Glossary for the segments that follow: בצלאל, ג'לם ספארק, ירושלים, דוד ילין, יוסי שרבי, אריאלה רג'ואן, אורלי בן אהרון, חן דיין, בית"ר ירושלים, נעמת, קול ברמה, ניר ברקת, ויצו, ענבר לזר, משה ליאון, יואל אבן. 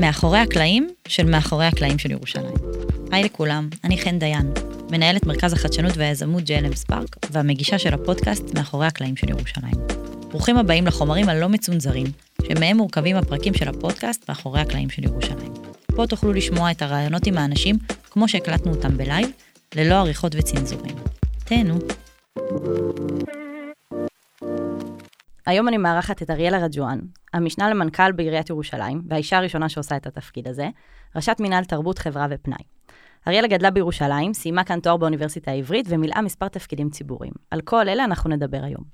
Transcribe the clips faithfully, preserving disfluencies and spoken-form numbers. מאחורי הקלעים של מאחורי הקלעים של ירושלים. היי לכולם, אני חן דיין, מנהלת מרכז החדשנות והיזמות ג'לם ספארק, והמגישה של הפודקאסט מאחורי הקלעים של ירושלים. ברוכים הבאים לחומרים הלא מצונזרים, שמהם מורכבים הפרקים של הפודקאסט מאחורי הקלעים של ירושלים. פה תוכלו לשמוע את הרעיונות עם האנשים, כמו שהקלטנו אותם בלייב, ללא עריכות וצנזורים. תהנו. היום אני מארחת את אריאלה רג'ואן, המשנה למנכ"ל בעיריית ירושלים, והאישה הראשונה שעושה את התפקיד הזה, ראשת מינהל תרבות, חברה ופנאי. אריאלה גדלה בירושלים, סיימה כאן תואר באוניברסיטה העברית, ומילאה מספר תפקידים ציבוריים. על כל אלה אנחנו נדבר היום.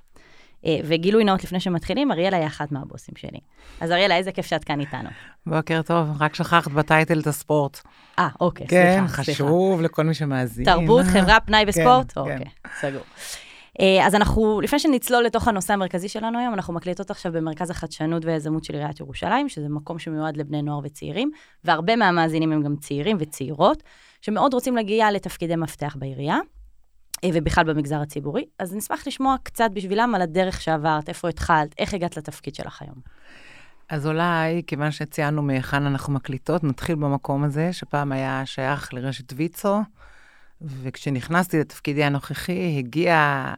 וגילוי נאות לפני שמתחילים, אריאלה היא אחת מהבוסים שלי. אז אריאלה, איזה כיף שאת כאן איתנו. בוקר טוב, רק שכחת בטייטל את הספורט. אה, אוקיי, סליחה. כן, חשוב לכל מי שמאזין. תרבות, חברה, פנאי וספורט? אוקיי, סגור. אז אנחנו, לפני שנצלול לתוך הנושא המרכזי שלנו היום, אנחנו מקליטות עכשיו במרכז החדשנות והיזמות של עיריית ירושלים, שזה מקום שמיועד לבני נוער וצעירים, והרבה מהמאזינים הם גם צעירים וצעירות, שמאוד רוצים להגיע לתפקידי מפתח בעירייה, ובכלל במגזר הציבורי. אז נשמח לשמוע קצת בשבילם על הדרך שעברת, איפה התחלת, איך הגעת לתפקיד שלך היום. אז אולי, כיוון שציינו מהיכן אנחנו מקליטות, נתחיל במקום הזה, שפעם היה שייך לרשת ויצו, וכשנכנסתי לתפקידי הנוכחי, הגיעה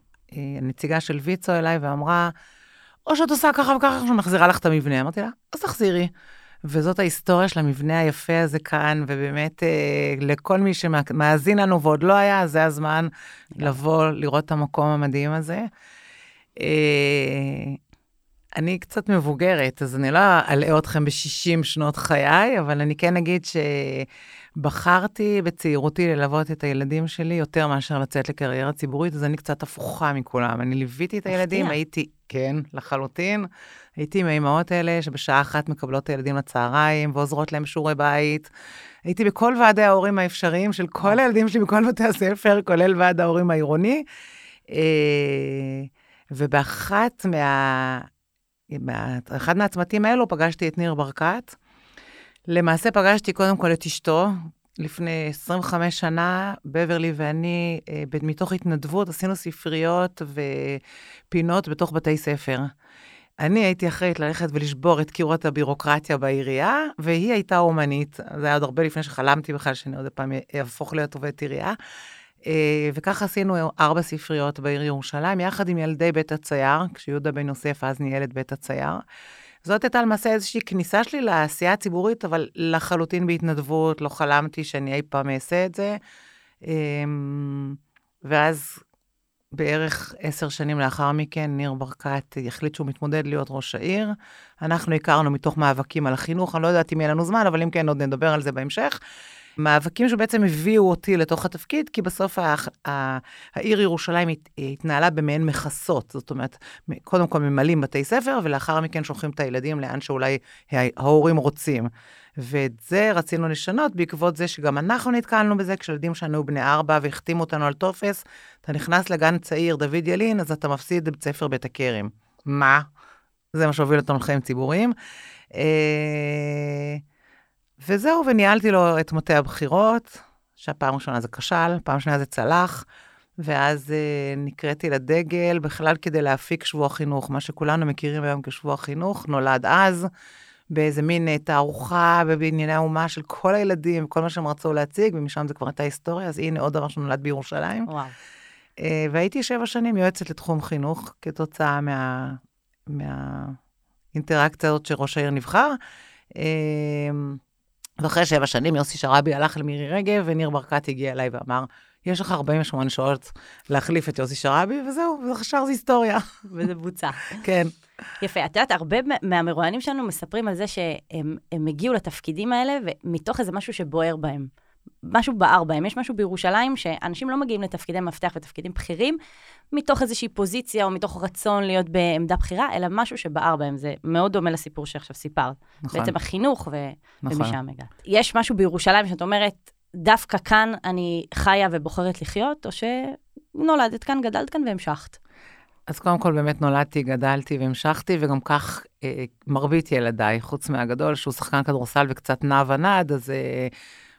הנציגה של ויצו אליי ואמרה, או שאת עושה ככה וככה, שנחזירה לך את המבנה. אמרתי לה, אז תחזירי. וזאת ההיסטוריה של המבנה היפה הזה כאן, ובאמת לכל מי שמאזין לנו ועוד לא היה, זה הזמן לבוא, לראות את המקום המדהים הזה. אני קצת מבוגרת, אז אני לא אלאה אתכם ב-שישים שנות חיי, אבל אני כן אגיד שבחרתי בצעירותי ללוות את הילדים שלי יותר מאשר לצאת לקריירה ציבורית, אז אני קצת הפוכה מכולם. אני ליוויתי את הילדים, הייתי, כן, לחלוטין, הייתי עם האימהות האלה שבשעה אחת מקבלות את הילדים לצהריים ועוזרות להם שיעורי בית. הייתי בכל ועדי ההורים האפשריים של כל הילדים שלי בכל בתי הספר, כולל ועד ההורים העירוני, ובאחת מה... אחד מהצמתים האלו פגשתי את ניר ברקת. למעשה פגשתי קודם כל את אשתו, לפני עשרים וחמש שנה, בברלי ואני, מתוך התנדבות, עשינו ספריות ופינות בתוך בתי ספר. אני הייתי אחראית ללכת ולשבור את קירות הבירוקרטיה בעירייה, והיא הייתה אומנית. זה היה עוד הרבה לפני שחלמתי בכלל, שאני עוד פעם אהפוך להיות עובדת עירייה. וכך עשינו ארבע ספריות בעיר ירושלים, יחד עם ילדי בית הצייר, כשיהודה בן יוסף אז ניהל את בית הצייר. זאת הייתה למעשה איזושהי כניסה שלי לעשייה הציבורית, אבל לחלוטין בהתנדבות, לא חלמתי שאני אי פעם אעשה את זה. ואז בערך עשר שנים לאחר מכן, ניר ברקת החליט שהוא מתמודד להיות ראש העיר. אנחנו הכרנו מתוך מאבקים על החינוך, אני לא יודעת אם יהיה לנו זמן, אבל אם כן עוד נדבר על זה בהמשך. מאבקים שבעצם הביאו אותי לתוך התפקיד, כי בסוף העיר ירושלים התנהלה במעין מכסות, זאת אומרת, קודם כל ממלאים בתי ספר, ולאחר מכן שולחים את הילדים לאן שאולי ההורים רוצים. ואת זה רצינו לשנות בעקבות זה שגם אנחנו נתקלנו בזה, כשילדים שלנו בני ארבע והחתימו אותנו על טופס, אתה נכנס לגן צעיר דוד ילין, אז אתה מפסיד בית ספר בית הכרם. מה? זה מה שהוביל אותנו לחיים ציבוריים. אה... וזהו, וניהלתי לו את מטה הבחירות, שהפעם ראשונה זה כשל, פעם שנייה זה צלח, ואז אה, נקראתי לדגל, בכלל כדי להפיק שבוע חינוך, מה שכולנו מכירים היום כשבוע חינוך, נולד אז, באיזה מין אה, תערוכה, בבנייני האומה של כל הילדים, כל מה שהם רצו להציג, ומשם זה כבר הייתה היסטוריה, אז הנה עוד דבר שנולד בירושלים. וואו. אה, והייתי שבע שנים יועצת לתחום חינוך, כתוצאה מה, מהאינטראקציה הזאת שראש העיר נבחר, אה, ואחרי שבע שנים, יוסי שרבי הלך למירי רגב, וניר ברקת הגיע אליי ואמר, יש לך ארבעים ושמונה שעות להחליף את יוסי שרבי, וזהו, ושאר זה היסטוריה. וזה בוצע. כן. יפה, את יודעת, הרבה מהמרואיינים שלנו מספרים על זה שהם הגיעו לתפקידים האלה, ומתוך איזה משהו שבוער בהם. משהו בער בהם. יש משהו בירושלים שאנשים לא מגיעים לתפקידי מפתח ותפקידים בכירים, מתוך איזושהי פוזיציה או מתוך רצון להיות בעמדה בחירה, אלא משהו שבער בהם. זה מאוד דומה לסיפור שעכשיו סיפרת. נכון. בעצם החינוך ו... נכון. ומשם הגעת. יש משהו בירושלים שאת אומרת, דווקא כאן אני חיה ובוחרת לחיות, או שנולדת כאן, גדלת כאן והמשכת? אז קודם כל באמת נולדתי, גדלתי והמשכתי, וגם כך אה, מרבית ילדיי, חוץ מהגדול, שהוא שחקן כדורסל וקצת נע ונד, אז, אה,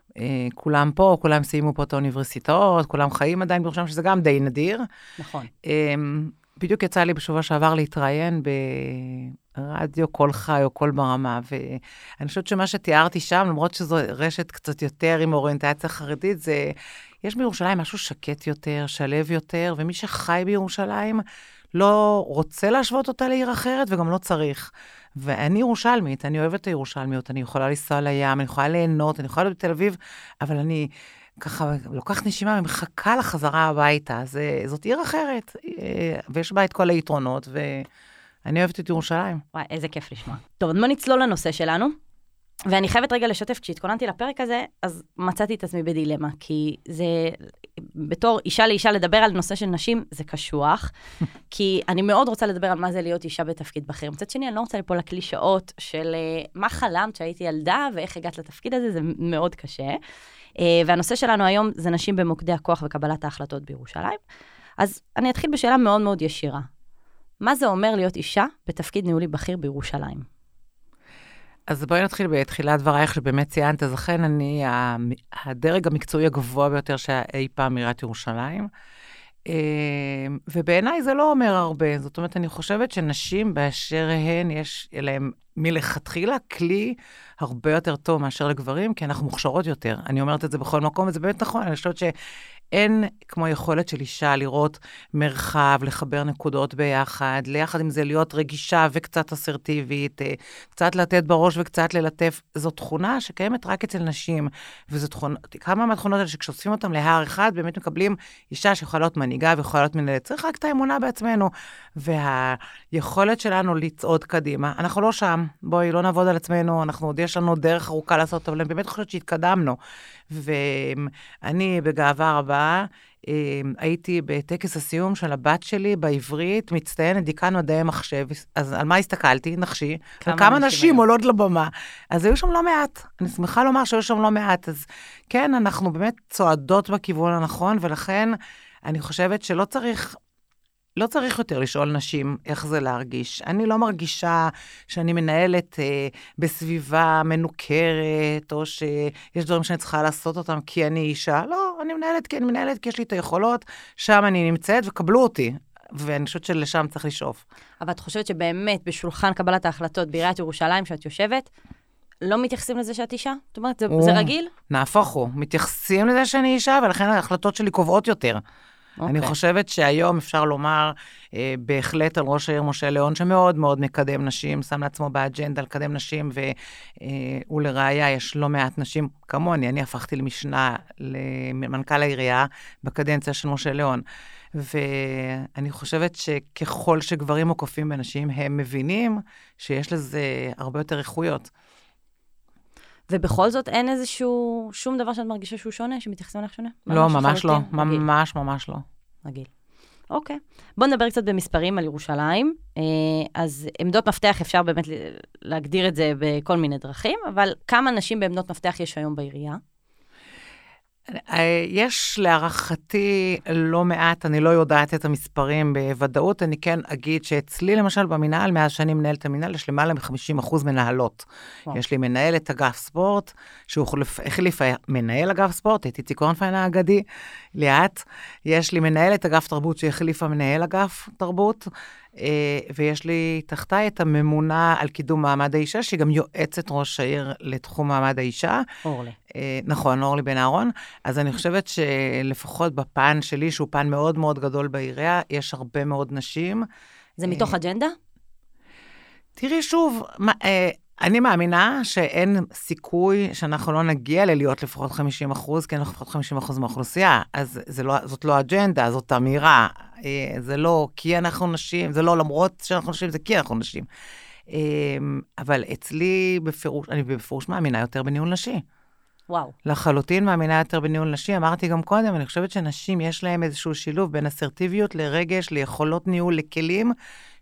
Uh, כולם פה, כולם סיימו פה את האוניברסיטאות, כולם חיים עדיין בראשם, שזה גם די נדיר. נכון. Um, בדיוק יצא לי בשבוע שעבר להתראיין רדיו קול חי או קול ברמה, ואני חושבת שמה שתיארתי שם, למרות שזו רשת קצת יותר עם אוריינטציה חרדית, זה, יש בירושלים משהו שקט יותר, שלב יותר, ומי שחי בירושלים לא רוצה להשוות אותה לעיר אחרת, וגם לא צריך. ואני ירושלמית, אני אוהבת את הירושלמיות, אני יכולה לנסוע לים, אני יכולה ליהנות, אני יכולה להיות בתל אביב, אבל אני ככה לוקח נשימה ומחכה לחזרה הביתה, זה, זאת עיר אחרת, ויש בה את כל היתרונות, ו... אני אוהבת את ירושלים. וואי, איזה כיף לשמוע. טוב, בוא נצלול לנושא שלנו, ואני חייבת רגע לשתף, כשהתכוננתי לפרק הזה, אז מצאתי את עצמי בדילמה, כי זה, בתור אישה לאישה לדבר על נושא של נשים, זה קשוח, כי אני מאוד רוצה לדבר על מה זה להיות אישה בתפקיד בכיר. מצד שני, אני לא רוצה ליפול לקלישאות של מה חלמת שהייתי ילדה, ואיך הגעת לתפקיד הזה, זה מאוד קשה. והנושא שלנו היום זה נשים במוקדי הכוח וקבלת ההחלטות בירושלים. אז אני אתחיל בשאלה מאוד מאוד ישירה. מה זה אומר להיות אישה בתפקיד ניהולי בכיר בירושלים? אז בואי נתחיל בתחילת דברייך שבאמת ציינת, אז לכן אני הדרג המקצועי הגבוה ביותר שהיה אי פעם עיריית ירושלים, ובעיניי זה לא אומר הרבה, זאת אומרת, אני חושבת שנשים באשר הן יש אליהם מלכתחילה כלי הרבה יותר טוב מאשר לגברים, כי אנחנו מוכשרות יותר. אני אומרת את זה בכל מקום, וזה באמת נכון, אני חושבת ש... אין כמו יכולת של אישה לראות מרחב, לחבר נקודות ביחד, ליחד עם זה להיות רגישה וקצת אסרטיבית, קצת לתת בראש וקצת ללטף. זו תכונה שקיימת רק אצל נשים, וזו תכונה, כמה מהתכונות האלה שכשאוספים אותם להר אחד, באמת מקבלים אישה שיכולה להיות מנהיגה ויכולה להיות מנהלת. צריך רק את האמונה בעצמנו, והיכולת שלנו לצעוד קדימה. אנחנו לא שם, בואי, לא נעבוד על עצמנו, אנחנו עוד יש לנו דרך ארוכה לעשות, אבל אני באמת חושבת שהתקדמנו. ואני בגאווה רבה, הייתי בטקס הסיום של הבת שלי בעברית, מצטיינת דיקן מדעי מחשב, אז על מה הסתכלתי? נחשי. כמה נשים עולות לבמה. אז היו שם לא מעט. אני שמחה לומר שהיו שם לא מעט. אז כן, אנחנו באמת צועדות בכיוון הנכון, ולכן אני חושבת שלא צריך... לא צריך יותר לשאול נשים איך זה להרגיש. אני לא מרגישה שאני מנהלת אה, בסביבה מנוכרת, או שיש דברים שאני צריכה לעשות אותם כי אני אישה. לא, אני מנהלת כי אני מנהלת, כי יש לי את היכולות, שם אני נמצאת וקבלו אותי. ואני חושבת שלשם צריך לשאוף. אבל את חושבת שבאמת בשולחן קבלת ההחלטות בעיריית ירושלים שאת יושבת, לא מתייחסים לזה שאת אישה? זאת אומרת, זה, זה רגיל? נהפוך הוא. מתייחסים לזה שאני אישה, ולכן ההחלטות שלי קובעות יותר. Okay. אני חושבת שהיום אפשר לומר אה, בהחלט על ראש העיר משה ליאון, שמאוד מאוד מקדם נשים, שם לעצמו באג'נדה לקדם נשים, ו, אה, ולראיה יש לא מעט נשים כמוני, אני הפכתי למשנה למנכ"ל העירייה בקדנציה של משה ליאון, ואני חושבת שככל שגברים מוקפים בנשים, הם מבינים שיש לזה הרבה יותר איכויות. ובכל זאת אין איזשהו, שום דבר שאת מרגישה שהוא שונה, שמתייחסים לך שונה? לא, ממש לא, ממש ממש לא. רגיל. אוקיי. בוא נדבר קצת במספרים על ירושלים. אז עמדות מפתח אפשר באמת להגדיר את זה בכל מיני דרכים, אבל כמה נשים בעמדות מפתח יש היום בעירייה? יש להערכתי לא מעט, אני לא יודעת את המספרים בוודאות, אני כן אגיד שאצלי למשל במנהל, מאז שאני מנהלת את המנהל, יש למעלה מ-חמישים אחוז מנהלות. וואו. יש לי מנהלת אגף ספורט, שהוא החליף מנהל אגף ספורט, הייתי ציקורנפיין האגדי, ליאת, יש לי מנהלת אגף תרבות שהחליפה מנהל אגף תרבות, ויש לי תחתי את הממונה על קידום מעמד האישה, שהיא גם יועצת ראש העיר לתחום מעמד האישה. אורלי. נכון, אורלי בן אהרון. אז אני חושבת שלפחות בפן שלי, שהוא פן מאוד מאוד גדול בעירייה, יש הרבה מאוד נשים. זה מתוך אג'נדה? תראי שוב, מה... אני מאמינה שאין סיכוי שאנחנו לא נגיע ללהיות לפחות חמישים אחוז, כי אנחנו לפחות חמישים אחוז מהאוכלוסייה, אז זה לא, זאת לא אג'נדה, זאת אמירה, זה לא כי אנחנו נשים, זה לא למרות שאנחנו נשים, זה כי אנחנו נשים. אבל אצלי, בפירוש, אני בפירוש מאמינה יותר בניהול נשי. וואו. לחלוטין מאמינה יותר בניהול נשי, אמרתי גם קודם, אני חושבת שנשים יש להם איזשהו שילוב בין אסרטיביות לרגש, ליכולות ניהול, לכלים,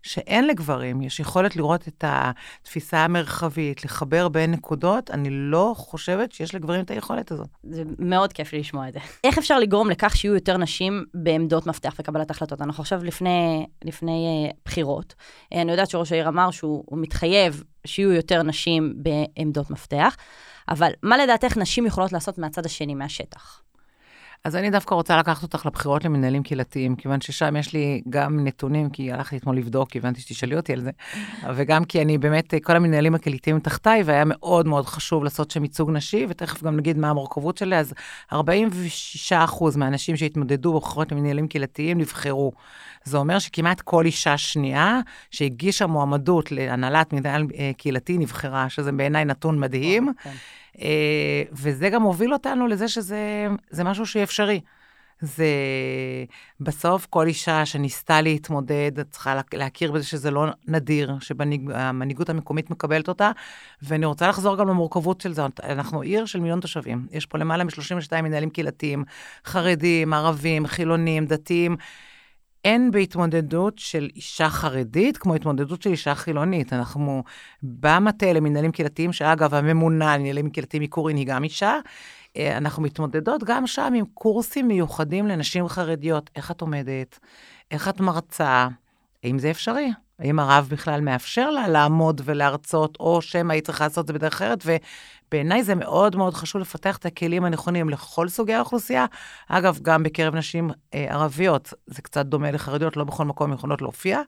שאין לגברים, יש יכולת לראות את התפיסה המרחבית, לחבר בין נקודות, אני לא חושבת שיש לגברים את היכולת הזאת. זה מאוד כיף לשמוע את זה. איך אפשר לגרום לכך שיהיו יותר נשים בעמדות מפתח וקבלת החלטות? אנחנו עכשיו לפני, לפני בחירות, אני יודעת שראש העיר אמר שהוא מתחייב שיהיו יותר נשים בעמדות מפתח, אבל מה לדעתך נשים יכולות לעשות מהצד השני, מהשטח? אז אני דווקא רוצה לקחת אותך לבחירות למנהלים קהילתיים, כיוון ששם יש לי גם נתונים, כי הלכתי אתמול לבדוק, הבנתי שתשאלי אותי על זה, וגם כי אני באמת, כל המנהלים הקהילתיים תחתיי, והיה מאוד מאוד חשוב לעשות שם ייצוג נשי, ותכף גם נגיד מה המורכבות שלה, אז ארבעים ושישה אחוז מהאנשים שהתמודדו בבחירות למנהלים קהילתיים נבחרו. זה אומר שכמעט כל אישה שנייה שהגישה מועמדות להנהלת מנהל קהילתי נבחרה, שזה בעיניי נתון מדהים. וזה גם הוביל אותנו לזה שזה משהו שאפשרי. זה בסוף כל אישה שניסתה להתמודד, צריכה להכיר בזה שזה לא נדיר, שהמנהיגות המקומית מקבלת אותה, ואני רוצה לחזור גם למורכבות של זה. אנחנו עיר של מיליון תושבים, יש פה למעלה מ-שלושים ושניים מנהלים קהילתיים, חרדים, ערבים, חילונים, דתיים, אין בהתמודדות של אישה חרדית, כמו התמודדות של אישה חילונית. אנחנו במטה למנהלים קהילתיים, שאגב, הממונה למנהלים קהילתיים היא קורין, היא גם אישה, אנחנו מתמודדות גם שם עם קורסים מיוחדים לנשים חרדיות. איך את עומדת? איך את מרצה? האם זה אפשרי? האם הרב בכלל מאפשר לה לעמוד ולהרצות, או שמה היא צריכה לעשות זה בדרך אחרת? ובעיניי זה מאוד מאוד חשוב לפתח את הכלים הנכונים לכל סוגי האוכלוסייה. אגב, גם בקרב נשים אה, ערביות, זה קצת דומה לחרדיות, לא בכל מקום יכולות להופיע.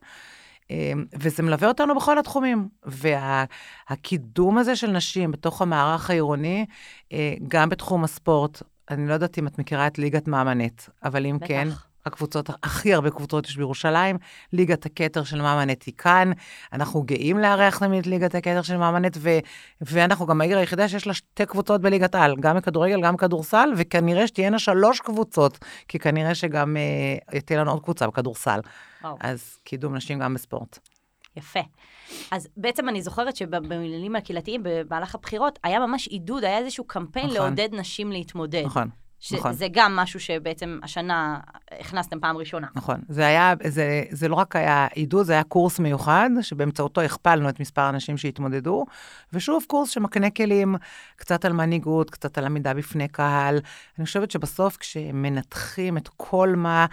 אה, וזה מלווה אותנו בכל התחומים. והקידום וה, הזה של נשים בתוך המערך העירוני, אה, גם בתחום הספורט, אני לא יודעת אם את מכירה את ליגת מאמנת, אבל אם בטח. כן... הקבוצות, הכי הרבה קבוצות יש בירושלים, ליגת הקטר של מאמנת היא כאן, אנחנו גאים לארח תמיד ליגת הקטר של מאמנת, ו- ואנחנו גם העיר היחידה שיש לה שתי קבוצות בליגת העל, גם כדורגל, גם כדורסל, וכנראה שתהיינה שלוש קבוצות, כי כנראה שגם אה, תהיה לנו עוד קבוצה בכדורסל. וואו. אז קידום נשים גם בספורט. יפה. אז בעצם אני זוכרת שבמנהלים הקהילתיים, במהלך הבחירות, היה ממש עידוד, היה איזשהו קמפיין נכון. לעודד נשים להתמודד. נכון. שזה גם משהו שבעצם השנה הכנסתם פעם ראשונה. נכון. זה היה, זה, זה לא רק היה עידוד, זה היה קורס מיוחד, שבאמצעותו הכפלנו את מספר האנשים שהתמודדו, ושוב קורס שמקנה כלים, קצת על מנהיגות, קצת על עמידה בפני קהל. אני חושבת שבסוף כשמנתחים את כל מה,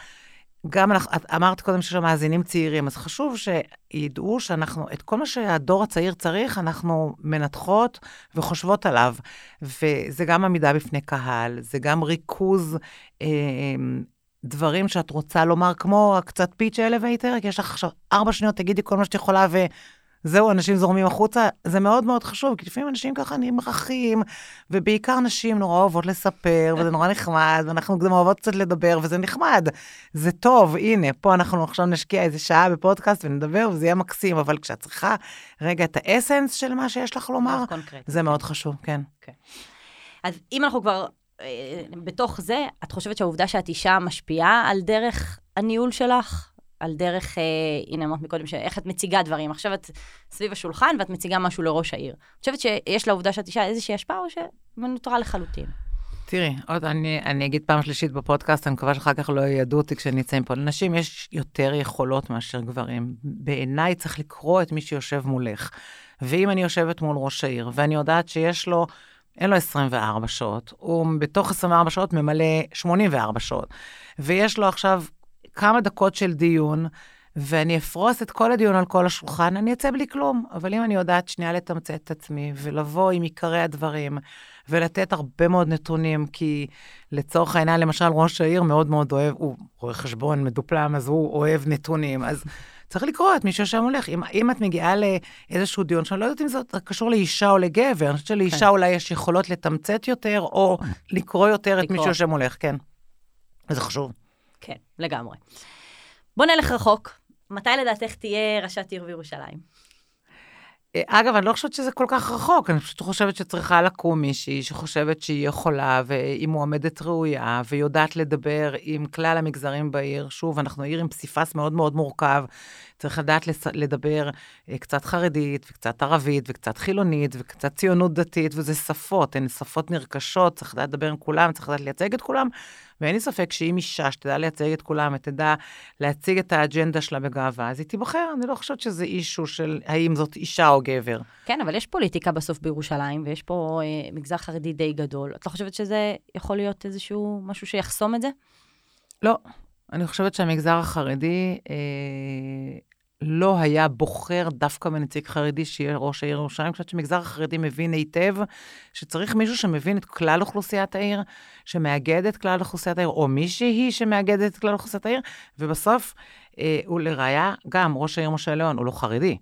גם אנחנו, את אמרת קודם שיש מאזינים צעירים, אז חשוב שידעו שאנחנו, את כל מה שהדור הצעיר צריך, אנחנו מנתחות וחושבות עליו. וזה גם עמידה בפני קהל, זה גם ריכוז אה, דברים שאת רוצה לומר, כמו קצת פיץ' אלווייטר, כי יש לך עכשיו ארבע שניות, תגידי כל מה שאת יכולה ו... זהו, אנשים זורמים החוצה, זה מאוד מאוד חשוב, כי לפעמים אנשים ככה נמרחים, ובעיקר נשים נורא אוהבות לספר, וזה נורא נחמד, ואנחנו גם אוהבות קצת לדבר, וזה נחמד, זה טוב, הנה, פה אנחנו עכשיו נשקיע איזה שעה בפודקאסט, ונדבר, וזה יהיה מקסים, אבל כשאת צריכה רגע את האסנס של מה שיש לך לומר, זה מאוד חשוב, כן. אז אם אנחנו כבר בתוך זה, את חושבת שהעובדה שאת אישה משפיעה על דרך הניהול שלך? על דרך, אה, הנה אמרת מקודם, איך את מציגה דברים. עכשיו את סביב השולחן, ואת מציגה משהו לראש העיר. אני חושבת שיש לעובדה שאת אישה איזושהי השפעה, או שמנוטרה לחלוטין? תראי, עוד, אני, אני אגיד פעם שלישית בפודקאסט, אני מקווה שאחר כך לא ידעו אותי כשנצאים פה. לנשים יש יותר יכולות מאשר גברים. בעיניי צריך לקרוא את מי שיושב מולך. ואם אני יושבת מול ראש העיר, ואני יודעת שיש לו... אין לו עשרים וארבע שעות, הוא בתוך עשרים וארבע שעות ממלא שמונים וארבע שעות, ויש לו עכשיו כמה דקות של דיון, ואני אפרוס את כל הדיון על כל השולחן, אני אצא בלי כלום. אבל אם אני יודעת שנייה לתמצא את עצמי, ולבוא עם עיקרי הדברים, ולתת הרבה מאוד נתונים, כי לצורך העניין, למשל, ראש העיר מאוד מאוד אוהב, הוא רואה חשבון מדופלם, אז הוא אוהב נתונים, אז צריך לקרוא את מי ששם הולך. אם, אם את מגיעה לאיזשהו דיון, שאני לא יודעת אם זה קשור לאישה או לגבר, אני חושבת שלאישה כן. אולי יש יכולות לתמצאת יותר, או לקרוא יותר לקרוא. את מי ששם הולך, כן. זה חשוב. כן, לגמרי. בוא נלך רחוק. מתי לדעתך תהיה ראשת עיר בירושלים? אגב, אני לא חושבת שזה כל כך רחוק, אני פשוט חושבת שצריכה לקום מישהי שחושבת שהיא יכולה, והיא מועמדת ראויה, ויודעת לדבר עם כלל המגזרים בעיר. שוב, אנחנו עיר עם פסיפס מאוד מאוד מורכב, צריך לדעת לדבר קצת חרדית, וקצת ערבית, וקצת חילונית, וקצת ציונות דתית, וזה שפות, הן שפות נרכשות, צריך לדעת לדבר עם כולם, צריך לדעת לייצג את כולם, ואין לי ספק שאם אישה שתדע לייצג את כולם, ותדע להציג את האג'נדה שלה בגאווה, אז היא תיבחר. אני לא חושבת שזה אישו של האם זאת אישה או גבר. כן, אבל יש פוליטיקה בסוף בירושלים, ויש פה אה, מגזר חרדי די גדול. את לא חושבת שזה יכול להיות איזשהו משהו שיחסום את זה? לא. אני חושבת שהמגזר החרדי, אה, לא היה בוחר דווקא מנציג חרדי שיהיה ראש העיר ירושלים, כשאת שמגזר החרדי מבין היטב, שצריך מישהו שמבין את כלל אוכלוסיית העיר, שמאגד את כלל אוכלוסיית העיר, או מישהי שמאגד את כלל אוכלוסיית העיר, ובסוף, אה, הוא לראיה, גם ראש העיר משה ליאון, הוא לא חרדי,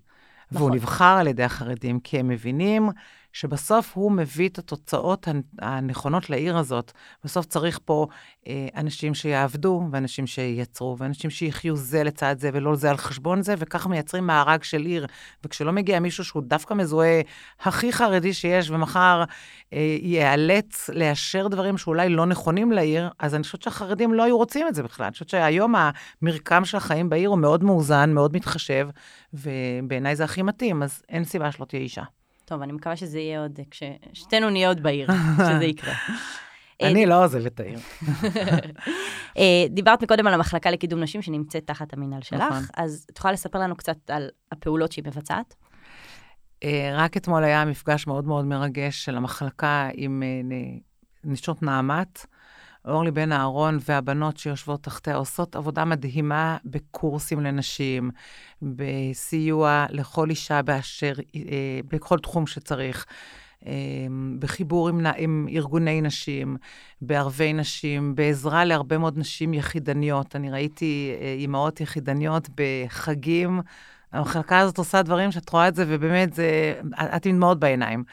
נכון. והוא נבחר על ידי החרדים, כי הם מבינים שבסוף הוא מביא את התוצאות הנכונות לעיר הזאת. בסוף צריך פה אה, אנשים שיעבדו, ואנשים שייצרו, ואנשים שיחיו זה לצד זה, ולא זה על חשבון זה, וכך מייצרים מארג של עיר. וכשלא מגיע מישהו שהוא דווקא מזוהה הכי חרדי שיש, ומחר אה, ייאלץ לאשר דברים שאולי לא נכונים לעיר, אז אני חושבת שהחרדים לא היו רוצים את זה בכלל. אני חושבת שהיום המרקם של החיים בעיר הוא מאוד מאוזן, מאוד מתחשב, ובעיניי זה הכי מתאים, אז אין סיבה שלא תהיה אישה. טוב, אני מקווה שזה יהיה עוד, כששתנו נהיה עוד בעיר, שזה יקרה. אני לא עוזב את העיר. דיברת מקודם על המחלקה לקידום נשים, שנמצאת תחת המינהל שלך, אז תוכל לספר לנו קצת על הפעולות שהיא מבצעת? רק אתמול היה מפגש מאוד מאוד מרגש של המחלקה עם נשות נעמת, אורלי בן אהרון והבנות שיושבות תחתיה עושות עבודה מדהימה בקורסים לנשים, בסיוע לכל אישה באשר, בכל תחום שצריך, בחיבור עם, עם ארגוני נשים, בערבי נשים, בעזרה להרבה מאוד נשים יחידניות. אני ראיתי אימהות יחידניות בחגים. המחלקה הזאת עושה דברים שאת רואה את זה, ובאמת זה, את עם דמעות בעיניים.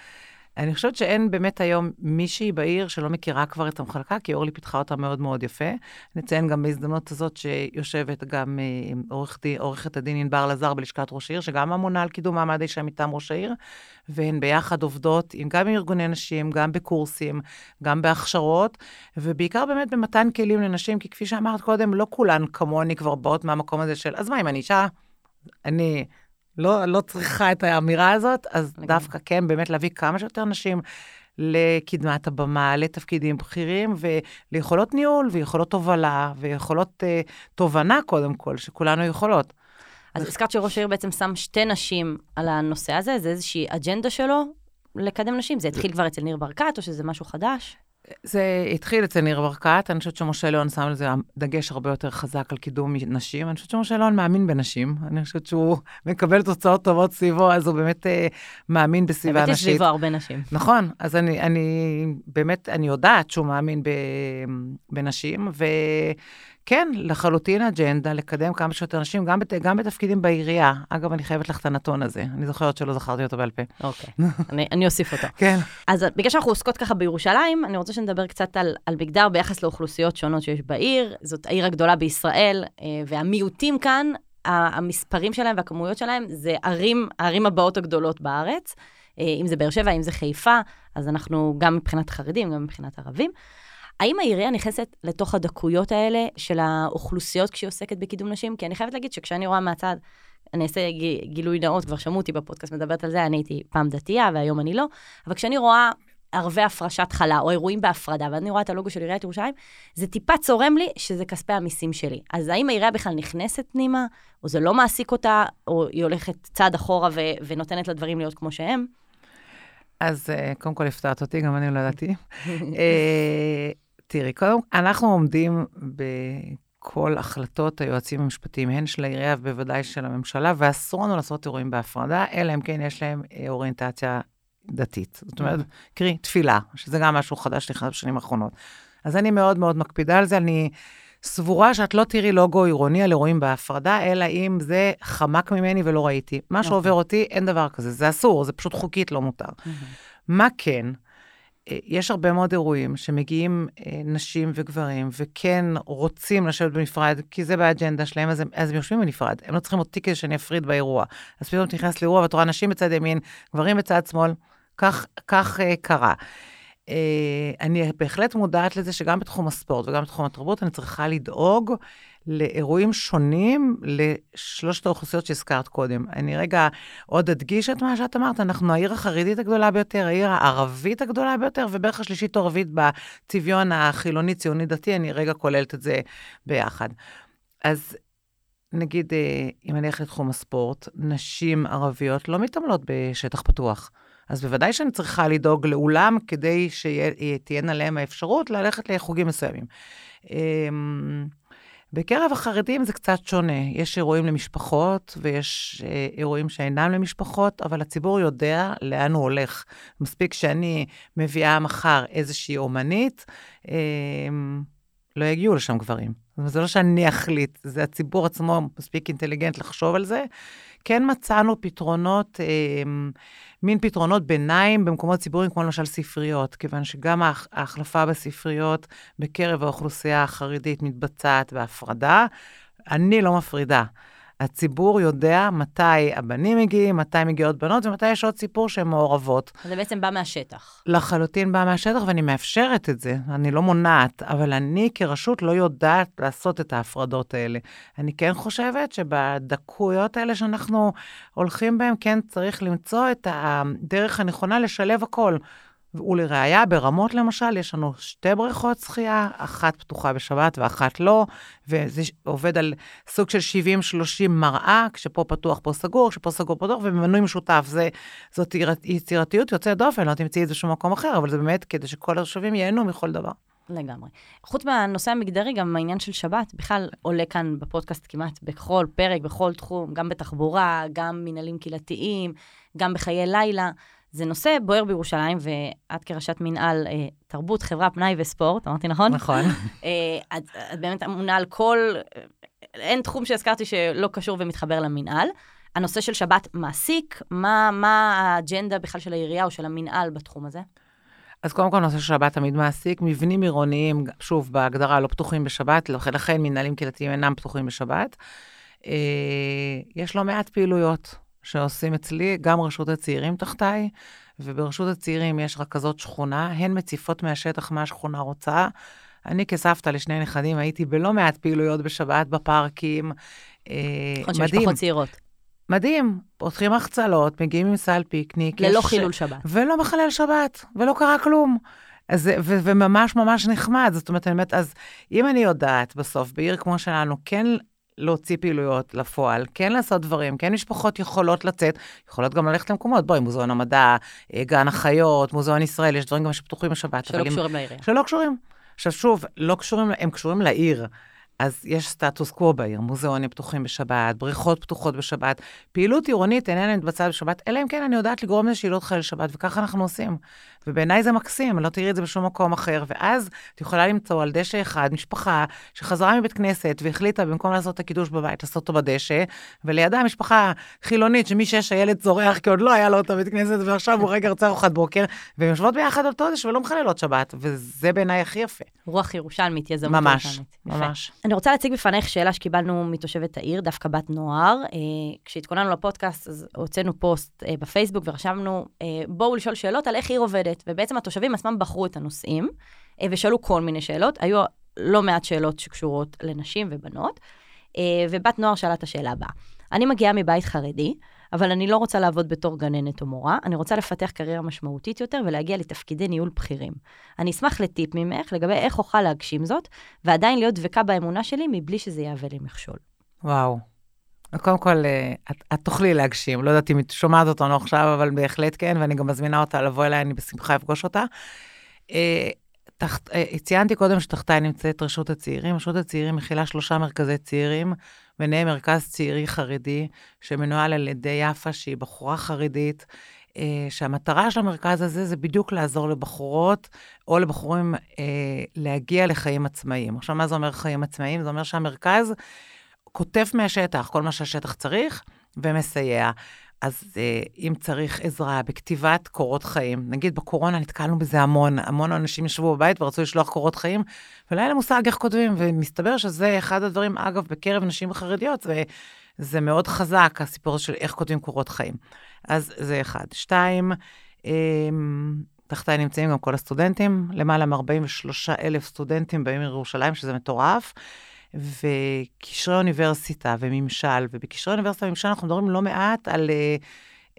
אני חושבת שאין באמת היום מישהי בעיר שלא מכירה כבר את המחלקה, כי אורלי פיתחה אותה מאוד מאוד יפה. נציין גם בהזדמנות הזאת שיושבת גם עורכת הדין ענבר לזר בלשכת ראש העיר, שגם אמונה על קידום מעמד האישה מטעם ראש העיר, והן ביחד עובדות גם עם ארגוני נשים, גם בקורסים, גם בהכשרות, ובעיקר באמת במתן כלים לנשים, כי כפי שאמרת קודם, לא כולן כמוני כבר באות מהמקום הזה של, אז מה אם אני אישה? אני... לא, לא צריכה את האמירה הזאת, אז דווקא כן, באמת להביא כמה שיותר נשים לקדמת הבמה, לתפקידים בכירים, וליכולות ניהול, ויכולות תובלה, ויכולות אה, תובנה קודם כל, שכולנו יכולות. אז הזכרת שראש העיר בעצם שם שתי נשים על הנושא הזה, זה איזושהי אג'נדה שלו לקדם נשים. זה התחיל כבר אצל ניר ברקת, או שזה משהו חדש? זה התחיל אצל ניר ברקת, אני חושבת שמשה ליאון שם לזה דגש הרבה יותר חזק על קידום נשים, אני חושבת שמשה ליאון מאמין בנשים, אני חושבת שהוא מקבל תוצאות טובות סביבו, אז הוא באמת אה, מאמין בסביבה נשית. באמת יש סביבו הרבה נשים. נכון, אז אני, אני באמת, אני יודעת שהוא מאמין ב, בנשים, וכן, לחלוטין אג'נדה, לקדם כמה שיותר נשים, גם, בת, גם בתפקידים בעירייה. אגב, אני חייבת לך את הנתון הזה, אני זוכרת שלא זכרתי אותו בעל פה. אוקיי, אני, אני אוסיף אותו. כן. אז בגלל שאנחנו עוסקות ככה בירושלים, אני רוצה שנדבר קצת על, על מגדר ביחס לאוכלוסיות שונות שיש בעיר. זאת העיר הגדולה בישראל, והמיעוטים כאן, המספרים שלהם והכמויות שלהם, זה ערים, הערים הבאות הגדולות בארץ, אם זה באר שבע, אם זה חיפה, אז אנחנו גם מבחינת חרדים, גם מבחינת ערבים. האם העירייה נכנסת לתוך הדקויות האלה של האוכלוסיות כשהיא עוסקת בקידום נשים? כי אני חייבת להגיד שכשאני רואה מהצד, אני אעשה גילוי נאות, כבר שמעו אותי בפודקאסט מדברת על זה, אני הייתי פעם דתייה והיום אני לא, אבל כשאני רואה ערבי הפרשת חלה, או אירועים בהפרדה, ואני רואה את הלוגו של עיריית ירושלים, זה טיפה צורם לי שזה כספי המיסים שלי. אז האם העירייה בכלל נכנסת פנימה, או זה לא מעסיק אותה, או היא הולכת צעד אחורה ו- ונותנת לדברים להיות כמו שהם? אז uh, קודם כל הפתעת אותי, גם אני לא ידעתי. uh, תראי, קודם, אנחנו עומדים ב... כל החלטות היועצים המשפטיים, הן של העירייה ובוודאי של הממשלה, ואסור לנו לעשות אירועים בהפרדה, אלא אם כן יש להם אוריינטציה דתית. זאת אומרת, קרי, תפילה, שזה גם משהו חדש לחד בשנים האחרונות. אז אני מאוד מאוד מקפידה על זה, אני סבורה שאת לא תראי לוגו עירוני על אירועים בהפרדה, אלא אם זה חמק ממני ולא ראיתי. מה שעובר אותי, אין דבר כזה, זה אסור, זה פשוט חוקית לא מותר. מה כן? יש הרבה מאוד אירועים שמגיעים נשים וגברים, וכן רוצים לשבת בנפרד, כי זה באג'נדה שלהם, אז הם, אז הם יושבים בנפרד. הם לא צריכים אותי כדי שאני אפריד באירוע. אז פתאום תכנס לאירוע, ואת רואה נשים בצד ימין, גברים בצד שמאל, כך, כך קרה. אני בהחלט מודעת לזה שגם בתחום הספורט וגם בתחום התרבות, אני צריכה לדאוג לאירועים שונים לשלושת האוכלוסיות שהזכרת קודם. אני רגע עוד אדגיש את מה שאת אמרת, אנחנו העיר החרדית הגדולה ביותר, העיר הערבית הגדולה ביותר, ובערך השלישית ערבית בצביון החילוני ציוני דתי, אני רגע כוללת את זה ביחד. אז נגיד, אם אני הולכת לתחום הספורט, נשים ערביות לא מתעמלות בשטח פתוח. אז בוודאי שאני צריכה לדאוג לאולם, כדי שתהיינה להם האפשרות ללכת לחוגים מסוימים. בקרב החרדים זה קצת שונה. יש אירועים למשפחות, ויש אירועים שאינם למשפחות, אבל הציבור יודע לאן הוא הולך. מספיק שאני מביאה מחר איזושהי אומנית, אה, לא יגיעו לשם גברים. זה לא שאני אחליט, זה הציבור עצמו מספיק אינטליגנט לחשוב על זה. כן מצאנו פתרונות, אה, מין פתרונות ביניים במקומות ציבוריים, כמו למשל ספריות, כיוון שגם ההחלפה בספריות בקרב האוכלוסייה החרדית מתבצעת בהפרדה. אני לא מפרידה. הציבור יודע מתי הבנים מגיעים, מתי מגיעות בנות, ומתי יש עוד סיפור שהן מעורבות. זה בעצם בא מהשטח. לחלוטין בא מהשטח, ואני מאפשרת את זה. אני לא מונעת, אבל אני כרשות לא יודעת לעשות את ההפרדות האלה. אני כן חושבת שבדקויות האלה שאנחנו הולכים בהן, כן צריך למצוא את הדרך הנכונה לשלב הכל. ולראיה, ברמות למשל, יש לנו שתי בריכות שחייה, אחת פתוחה בשבת ואחת לא, וזה עובד על סוג של שבעים שלושים מראה, כשפה פתוח פה סגור, כשפה סגור פה דוח, ומנוי משותף. זה, זאת יצירתיות יוצאת דופן, לא תמצאי את זה שום מקום אחר, אבל זה באמת כדי שכל הרשבים ייהנו מכל דבר. לגמרי. חוץ מהנושא המגדרי, גם העניין של שבת, בכלל עולה כאן בפודקאסט כמעט בכל פרק, בכל תחום, גם בתחבורה, גם מנהלים קהילתיים, גם בחיי לילה. זה נושא בוער בירושלים, ואת כראשת מנהל אה, תרבות, חברה, פנאי וספורט, אמרתי נכון? נכון. אה, את, את באמת אמונה על כל, אין תחום שהזכרתי שלא קשור ומתחבר למנהל. הנושא של שבת מעסיק, מה, מה האג'נדה בכלל של העירייה או של המנהל בתחום הזה? אז קודם כל נושא של שבת תמיד מעסיק, מבנים עירוניים, שוב, בהגדרה לא פתוחים בשבת, לכן מנהלים קהילתיים אינם פתוחים בשבת. אה, יש לא מעט פעילויות. שעושים אצלי, גם רשות הצעירים תחתיי, וברשות הצעירים יש רכזות שכונה, הן מציפות מהשטח מה השכונה רוצה. אני כסבתא לשני נכדים, הייתי בלא מעט פעילויות בשבת, בפארקים, מדהים. משפחות צעירות. מדהים, פותחים החצלות, מגיעים עם סל פיקניק. ללא חילול שבת. ולא מחלל שבת, ולא קרה כלום. אז, ו- וממש ממש נחמד, זאת אומרת, באמת, אז אם אני יודעת בסוף, בעיר כמו שלנו, כן... להוציא פעילויות לפועל, כן לעשות דברים, כן משפחות יכולות לצאת, יכולות גם ללכת למקומות, בואי, מוזיאון המדע, גן החיות, מוזיאון ישראל, יש דברים גם שפתוחים בשבת. שלא קשורים לעירייה. שלא קשורים. עכשיו שוב, לא קשורים, הם קשורים לעיר, אז יש סטטוס קוו בעיר, מוזיאונים פתוחים בשבת, בריכות פתוחות בשבת, פעילות עירונית איננה מתבצעת בשבת, אלא אם כן אני יודעת לגרום לשאלות חיל שבת, וככה אנחנו עושים. ובעיניי זה מקסים, לא תראי את זה בשום מקום אחר, ואז את יכולה למצוא על דשא אחד, משפחה שחזרה מבית כנסת והחליטה במקום לעשות את הקידוש בבית, לעשות אותו בדשא, ולידה משפחה חילונית שמשש הילד זורח, כי עוד לא היה לו אותו בית כנסת, ועכשיו הוא רגע רצה ארוחת בוקר, והן יושבות ביחד על תודש ולא מחללות שבת, וזה בעיניי הכי יפה. רוח ירושלמית, יזמות ירושלמית. ממש, ממש. אני רוצה להציג בפניך שאלה שקיבלנו מתושבת העיר, דווקא בת נוער. כשהתכוננו לפודקאסט, אז הוצאנו פוסט בפייסבוק ורשמנו, בואו לשאול שאלות על איך עיר עובדת. ובעצם התושבים עצמם בחרו את הנושאים, ושאלו כל מיני שאלות. היו לא מעט שאלות שקשורות לנשים ובנות, ובת נוער שאלה את השאלה הבאה. אני מגיעה מבית חרדי, אבל אני לא רוצה לעבוד בתור גננת או מורה, אני רוצה לפתח קריירה משמעותית יותר ולהגיע לתפקידי ניהול בכירים. אני אשמח לטיפ ממך לגבי איך אוכל להגשים זאת, ועדיין להיות דבקה באמונה שלי מבלי שזה יעווה לי מכשול. וואו. קודם כל, את, את תוכלי להגשים. לא יודעת אם את שומעת אותנו עכשיו, אבל בהחלט כן, ואני גם מזמינה אותה לבוא אליי, אני בשמחה אפגוש אותה. תחת, ציינתי קודם שתחתיי נמצאת רשות הצעירים. רשות הצעירים מכילה שלושה מרכזי צעירים, ביניהם מרכז צעירי חרדי, שמנוהל על ידי יפה, שהיא בחורה חרדית, שהמטרה של המרכז הזה זה בדיוק לעזור לבחורות, או לבחורים להגיע לחיים עצמאיים. עכשיו, מה זה אומר חיים עצמאיים? זה אומר שהמרכז כותב מהשטח, כל מה שהשטח צריך, ומסייע. אז אם צריך עזרה בכתיבת קורות חיים, נגיד בקורונה נתקלנו בזה המון, המון אנשים ישבו בבית ורצו לשלוח קורות חיים, ולא היה למושג איך כותבים, ומסתבר שזה אחד הדברים, אגב, בקרב נשים חרדיות, וזה מאוד חזק, הסיפור של איך כותבים קורות חיים. אז זה אחד. שתיים, תחתיי נמצאים גם כל הסטודנטים, למעלה מ-ארבעים ושלושה אלף סטודנטים באים מירושלים, שזה מטורף, וקשרי אוניברסיטה וממשל, ובקשרי אוניברסיטה וממשל אנחנו מדברים לא מעט על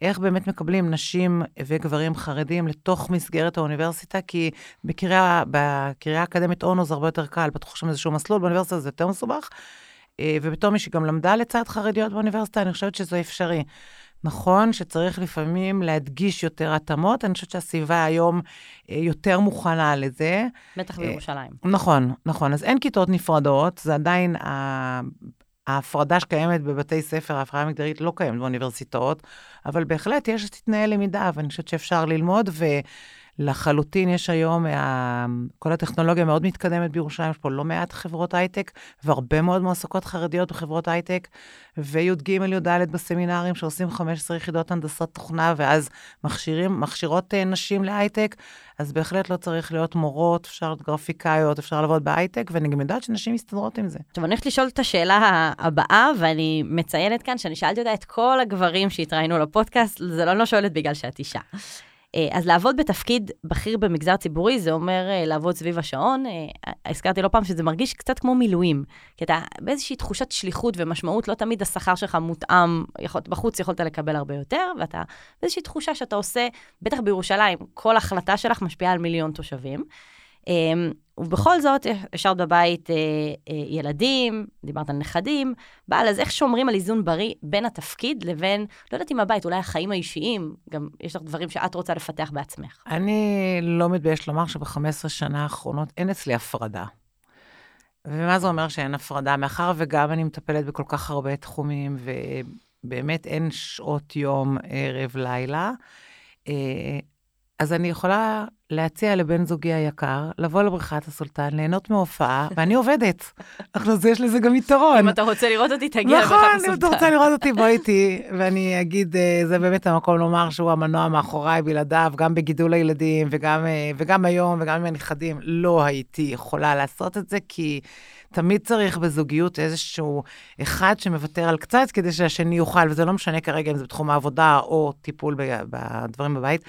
איך באמת מקבלים נשים וגברים חרדים לתוך מסגרת האוניברסיטה, כי בקריאה, בקריאה האקדמית אונו זה הרבה יותר קל, בתחושם איזשהו מסלול, באוניברסיטה זה יותר מסובך, ובתור מי שגם למדה לצד חרדיות באוניברסיטה, אני חושבת שזה אפשרי. נכון שצריך לפעמים להדגיש יותר התאמות, אני חושבת שהסביבה היום יותר מוכנה לזה. בטח בירושלים. נכון, נכון. אז אין כיתות נפרדות, זה עדיין ההפרדה שקיימת בבתי ספר, ההפרדה המגדרית לא קיימת באוניברסיטאות, אבל בהחלט יש שתתנהל למידה, ואני חושבת שאפשר ללמוד, ולחלוטין יש היום, כל הטכנולוגיה מאוד מתקדמת בירושלים, יש פה לא מעט חברות הייטק, והרבה מאוד מועסקות חרדיות בחברות הייטק, ויודגים על יודלת בסמינרים שעושים חמש עשרה יחידות הנדסת תוכנה, ואז מכשירים, מכשירות נשים להייטק, אז בהחלט לא צריך להיות מורות, אפשר להיות גרפיקאיות, אפשר לעבוד בהייטק, ואני גם יודעת שנשים מסתדרות עם זה. עכשיו, אני הולכת לשאול את השאלה הבאה, ואני מציינת כאן שאני שאלתי אותה את כל הגברים שהתראינו לפודקאסט, זה לא, לא שואלת בגלל שאת אישה. אז לעבוד בתפקיד בכיר במגזר ציבורי, זה אומר לעבוד סביב השעון. הזכרתי לא פעם שזה מרגיש קצת כמו מילואים, כי אתה באיזושהי תחושת שליחות ומשמעות, לא תמיד השכר שלך מותאם, בחוץ יכולת לקבל הרבה יותר, ואתה באיזושהי תחושה שאתה עושה, בטח בירושלים, כל החלטה שלך משפיעה על מיליון תושבים. ובכל זאת, השארת בבית ילדים, דיברת על נכדים, בעל, אז איך שומרים על איזון בריא בין התפקיד לבין, לא יודעת אם הבית, אולי החיים האישיים, גם יש לך דברים שאת רוצה לפתח בעצמך. אני לא מתבייש לומר שב-חמש עשרה שנה האחרונות אין אצלי הפרדה. ומה זה אומר שאין הפרדה? מאחר וגם אני מטפלת בכל כך הרבה תחומים, ובאמת אין שעות יום, ערב, לילה. אז אני יכולה להציע לבן זוגי היקר, לבוא לבריכת הסולטן, ליהנות מהופעה, ואני עובדת. אז יש לזה גם יתרון. אם אתה רוצה לראות אותי, תגיע לבריכת הסולטן. נכון, אם אתה רוצה לראות אותי, בוא איתי, ואני אגיד, זה באמת המקום לומר שהוא המנוע מאחוריי בלעדיו, גם בגידול הילדים, וגם, וגם היום, וגם עם הנכדים, לא הייתי יכולה לעשות את זה, כי תמיד צריך בזוגיות איזשהו אחד שמוותר על קצת, כדי שהשני יוכל, וזה לא משנה כרגע אם זה בתחום העבודה, או טיפול בדברים בבית.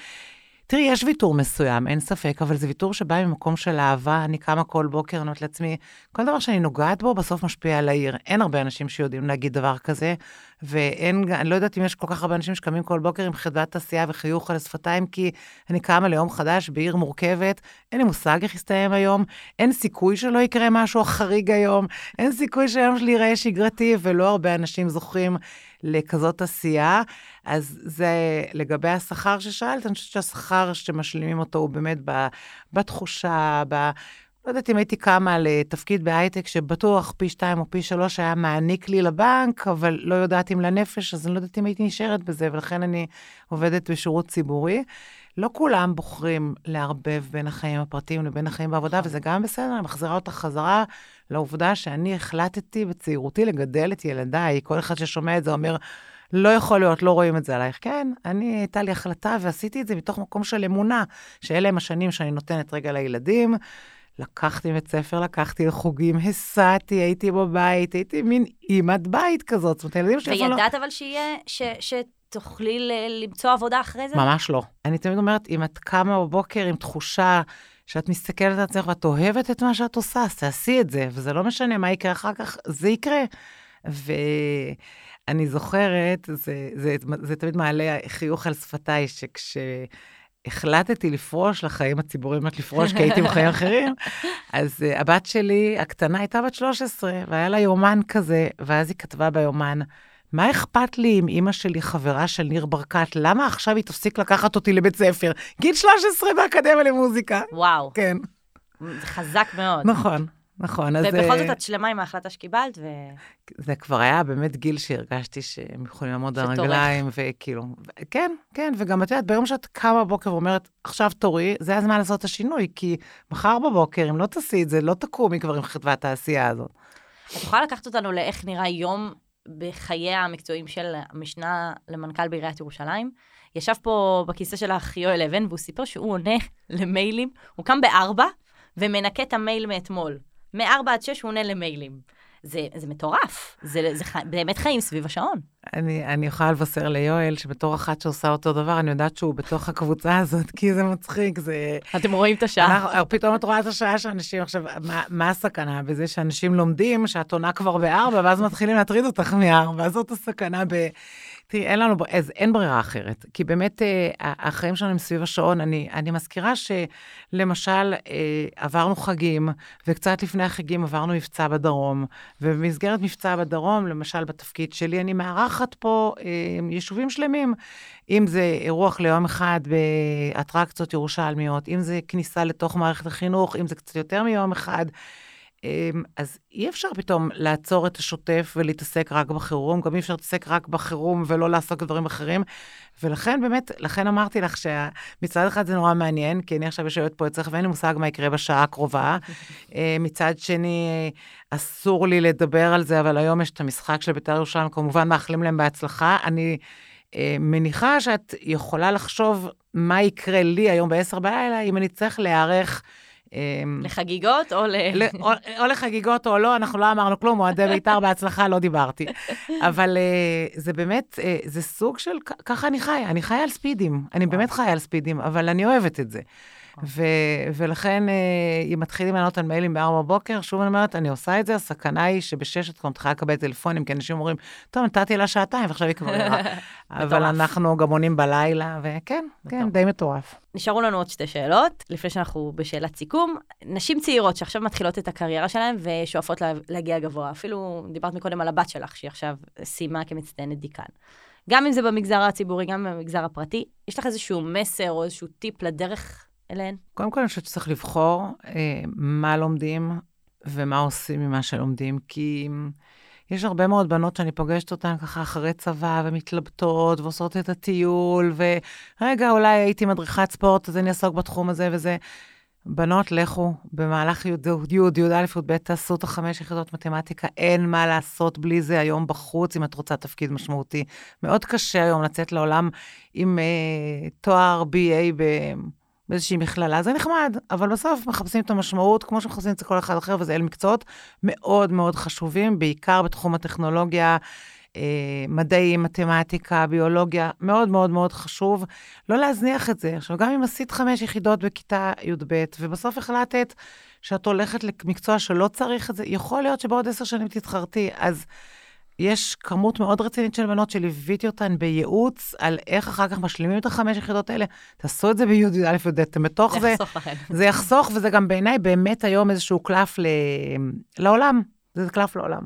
תראי, יש ויתור מסוים, אין ספק, אבל זה ויתור שבא ממקום של אהבה, אני קמה כל בוקר, נות לעצמי, כל דבר שאני נוגעת בו, בסוף משפיע על העיר. אין הרבה אנשים שיודעים להגיד דבר כזה, ואין, אני לא יודעת אם יש כל כך הרבה אנשים שקמים כל בוקר עם חדוות עשייה וחיוך על השפתיים, כי אני קמה ליום חדש בעיר מורכבת, אין לי מושג איך יסתיים היום, אין סיכוי שלא יקרה משהו חריג היום, אין סיכוי שהיום שלי ייראה שגרתי, ולא הרבה אנשים זוכים לכזאת עשייה. אז זה לגבי השכר ששאלת, אני חושבת שהשכר שמשלימים אותו הוא באמת בתחושה, ב... לא יודעת אם הייתי קמה לתפקיד בהייטק שבטוח פי שתיים או פי שלוש היה מעניק לי לבנק, אבל לא יודעת אם לנפש, אז אני לא יודעת אם הייתי נשארת בזה, ולכן אני עובדת בשירות ציבורי. לא כולם בוחרים לערבב בין החיים הפרטיים לבין החיים בעבודה, וזה גם בסדר, אני מחזירה אותה חזרה לעובדה שאני החלטתי בצעירותי לגדל את ילדיי. כל אחד ששומע את זה אומר, לא יכול להיות, לא רואים את זה עלייך. כן, אני הייתה לי החלטה ועשיתי את זה מתוך מקום של אמונה, שאלה הם השנים שאני נותנת רגע לילדים, לקחתי בית ספר, לקחתי לחוגים, הסעתי, הייתי בבית, הייתי מין אימת בית כזאת. וידעת אבל שיהיה, שתוכלי למצוא עבודה אחרי זה? ממש לא. אני תמיד אומרת, אם את קמה בבוקר עם תחושה שאת מסתכלת על עצמך ואת אוהבת את מה שאת עושה, אז תעשי את זה, וזה לא משנה מה יקרה אחר כך, זה יקרה. ואני זוכרת, זה תמיד מעלה חיוך על שפתיי, שכש... החלטתי לפרוש לחיים הציבוריים, באמת לפרוש כי הייתי בחיים אחרים, אז uh, הבת שלי הקטנה הייתה בת שלוש עשרה, והיה לה יומן כזה, ואז היא כתבה ביומן, מה אכפת לי עם אמא שלי חברה של ניר ברקת, למה עכשיו היא תפסיק לקחת אותי לבית ספר? גיל שלוש עשרה באקדמיה למוזיקה. וואו. כן. חזק מאוד. נכון. נכון, אז... ובכל זאת את שלמה עם ההחלטה שקיבלת, ו... זה כבר היה באמת גיל שהרגשתי שהם יכולים לעמוד על הרגליים, וכאילו... כן, כן, וגם את יודעת, ביום שאת קמה בבוקר ואומרת, עכשיו תורי, זה הזמן לעשות את השינוי, כי מחר בבוקר, אם לא תעשי את זה, לא תקומי כבר עם חטבת העשייה הזאת. את יכולה לקחת אותנו לאיך נראה יום בחיי המקצועיים של המשנה למנכ"ל בעיריית ירושלים? ישב פה בכיסא של יואל אבן, והוא סיפר שהוא עונה למיילים, הוא קם בארבע ומנקה את המייל מאתמול. מארבע עד שש הוא עונה למיילים. זה, זה מטורף. זה, זה חי, באמת חיים סביב השעון. אני, אני יכולה לבשר ליואל שבתור אחת שעושה אותו דבר, אני יודעת שהוא בתוך הקבוצה הזאת, כי זה מצחיק, זה... אתם רואים את השעה. פתאום את רואה את השעה שאנשים, עכשיו, מה, מה הסכנה בזה שאנשים לומדים שהתונה כבר בארבע, ואז מתחילים להטריד אותך מארבע, זאת הסכנה ב... תראי, אין לנו, אז אין ברירה אחרת, כי באמת החיים שלנו הם סביב השעון. אני, אני מזכירה שלמשל עברנו חגים, וקצת לפני החגים עברנו מבצע בדרום, ובמסגרת מבצע בדרום, למשל בתפקיד שלי, אני מערכת פה יישובים שלמים, אם זה אירוח ליום אחד באטרקציות ירושלמיות, אם זה כניסה לתוך מערכת החינוך, אם זה קצת יותר מיום אחד, אז אי אפשר פתאום לעצור את השוטף ולהתעסק רק בחירום, גם אי אפשר להתעסק רק בחירום ולא לעסוק דברים אחרים, ולכן באמת, לכן אמרתי לך שמצד אחד זה נורא מעניין, כי אני עכשיו יושבת פה אצלך ואין לי מושג מה יקרה בשעה הקרובה, מצד שני אסור לי לדבר על זה, אבל היום יש את המשחק של בית"ר ירושלים, כמובן מאחלים להם בהצלחה, אני מניחה שאת יכולה לחשוב מה יקרה לי היום בעשר בלילה, אם אני צריך להיערך לחגיגות או, ל... או, או לחגיגות או לא, אנחנו לא אמרנו כלום, מועדי בית"ר בהצלחה, לא דיברתי. אבל זה באמת, זה סוג של, ככה אני חיה, אני חיה על ספידים, אני באמת חיה על ספידים, אבל אני אוהבת את זה. ו... ולכן, אם מתחילים לענות על מיילים בארבע בבוקר, שוב אני אומרת, אני עושה את זה, הסכנה היא שבשש את כבר מתחילה לקבל טלפונים, כי אנשים אומרים, טוב, נתתי לה שעתיים, ועכשיו היא כבר נראה. אבל אנחנו גם עונים בלילה, וכן, כן, די מטורף. נשארו לנו עוד שתי שאלות, לפני שאנחנו בשאלת סיכום. נשים צעירות שעכשיו מתחילות את הקריירה שלהן ושואפות לה, להגיע גבוה. אפילו דיברת מקודם על הבת שלך, שהיא עכשיו סיימה כמצטיינת דיקן. גם אם זה במגזר הציבורי, גם במגזר הפרטי, יש לך איזשהו מסר או איזשהו טיפ לדרך אליהן? קודם כל, אני חושבת שצריך לבחור אה, מה לומדים ומה עושים ממה שלומדים, כי יש הרבה מאוד בנות שאני פוגשת אותן ככה אחרי צבא, ומתלבטות, ועושות את הטיול, ורגע, אולי הייתי מדריכת ספורט, אז אני אעסוק בתחום הזה וזה. בנות, לכו, במהלך י' י' י' א' י' ב' תעשו את החמש יחידות מתמטיקה, אין מה לעשות בלי זה היום בחוץ, אם את רוצה תפקיד משמעותי. מאוד קשה היום לצאת לעולם עם אה, תואר בי איי ב... באיזושהי מכללה, זה נחמד, אבל בסוף מחפשים את המשמעות, כמו שמחפשים את זה כל אחד אחר, וזה אל מקצועות מאוד מאוד חשובים, בעיקר בתחום הטכנולוגיה, מדעים, מתמטיקה, ביולוגיה, מאוד מאוד מאוד חשוב, לא להזניח את זה. עכשיו, גם אם עשית חמש יחידות בכיתה י' ב', ובסוף החלטת שאת הולכת למקצוע שלא צריך את זה, יכול להיות שבעוד עשר שנים תתחרתי, אז יש כמות מאוד רצינית של בנות שליוויתי אותן בייעוץ על איך אחר כך משלימים את החמש יחידות האלה. תעשו את זה בי' א' י' ד' מתוך זה. זה יחסוך, וזה גם בעיניי באמת היום איזשהו קלף לעולם. זה קלף לעולם.